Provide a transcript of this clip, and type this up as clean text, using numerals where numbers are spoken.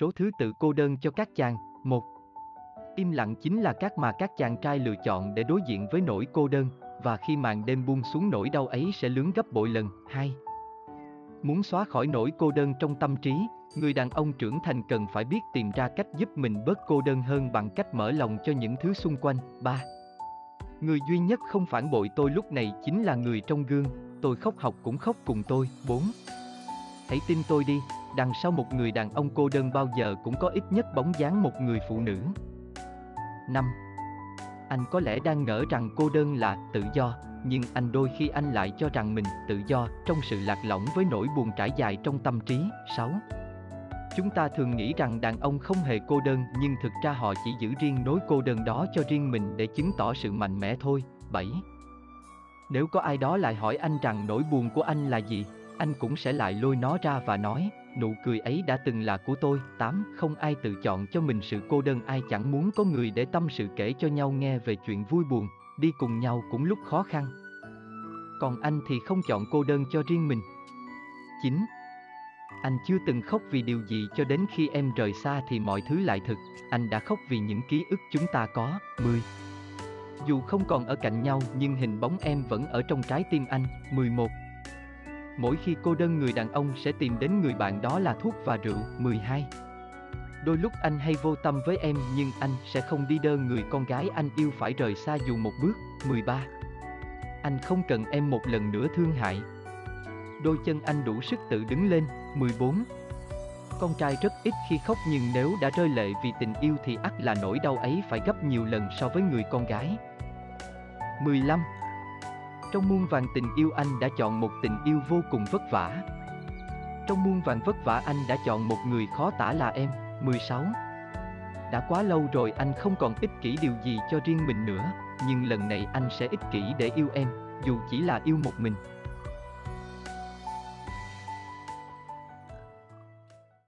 số thứ tự cô đơn cho các chàng. 1. Im lặng chính là cách mà các chàng trai lựa chọn để đối diện với nỗi cô đơn, và khi màn đêm buông xuống nỗi đau ấy sẽ lớn gấp bội lần. 2. Muốn xóa khỏi nỗi cô đơn trong tâm trí, người đàn ông trưởng thành cần phải biết tìm ra cách giúp mình bớt cô đơn hơn bằng cách mở lòng cho những thứ xung quanh. 3. Người duy nhất không phản bội tôi lúc này chính là người trong gương, tôi khóc học cũng khóc cùng tôi. 4. Hãy tin tôi đi, đằng sau một người đàn ông cô đơn bao giờ cũng có ít nhất bóng dáng một người phụ nữ. 5. Anh có lẽ đang ngỡ rằng cô đơn là tự do, nhưng anh đôi khi anh lại cho rằng mình tự do trong sự lạc lõng với nỗi buồn trải dài trong tâm trí. 6. Chúng ta thường nghĩ rằng đàn ông không hề cô đơn, nhưng thực ra họ chỉ giữ riêng nỗi cô đơn đó cho riêng mình để chứng tỏ sự mạnh mẽ thôi. 7. Nếu có ai đó lại hỏi anh rằng nỗi buồn của anh là gì, anh cũng sẽ lại lôi nó ra và nói, nụ cười ấy đã từng là của tôi. 8. Không ai tự chọn cho mình sự cô đơn, ai chẳng muốn có người để tâm sự kể cho nhau nghe về chuyện vui buồn, đi cùng nhau cũng lúc khó khăn. Còn anh thì không chọn cô đơn cho riêng mình. 9. Anh chưa từng khóc vì điều gì cho đến khi em rời xa thì mọi thứ lại thực. Anh đã khóc vì những ký ức chúng ta có. 10. Dù không còn ở cạnh nhau nhưng hình bóng em vẫn ở trong trái tim anh. 11. Mỗi khi cô đơn, người đàn ông sẽ tìm đến người bạn, đó là thuốc và rượu. 12. Đôi lúc anh hay vô tâm với em nhưng anh sẽ không đi đơ người con gái anh yêu phải rời xa dù một bước. 13. Anh không cần em một lần nữa thương hại. Đôi chân anh đủ sức tự đứng lên. 14. Con trai rất ít khi khóc, nhưng nếu đã rơi lệ vì tình yêu thì ắt là nỗi đau ấy phải gấp nhiều lần so với người con gái. 15. Trong muôn vàn tình yêu anh đã chọn một tình yêu vô cùng vất vả. Trong muôn vàn vất vả anh đã chọn một người khó tả là em. 16. Đã quá lâu rồi anh không còn ích kỷ điều gì cho riêng mình nữa, nhưng lần này anh sẽ ích kỷ để yêu em, dù chỉ là yêu một mình.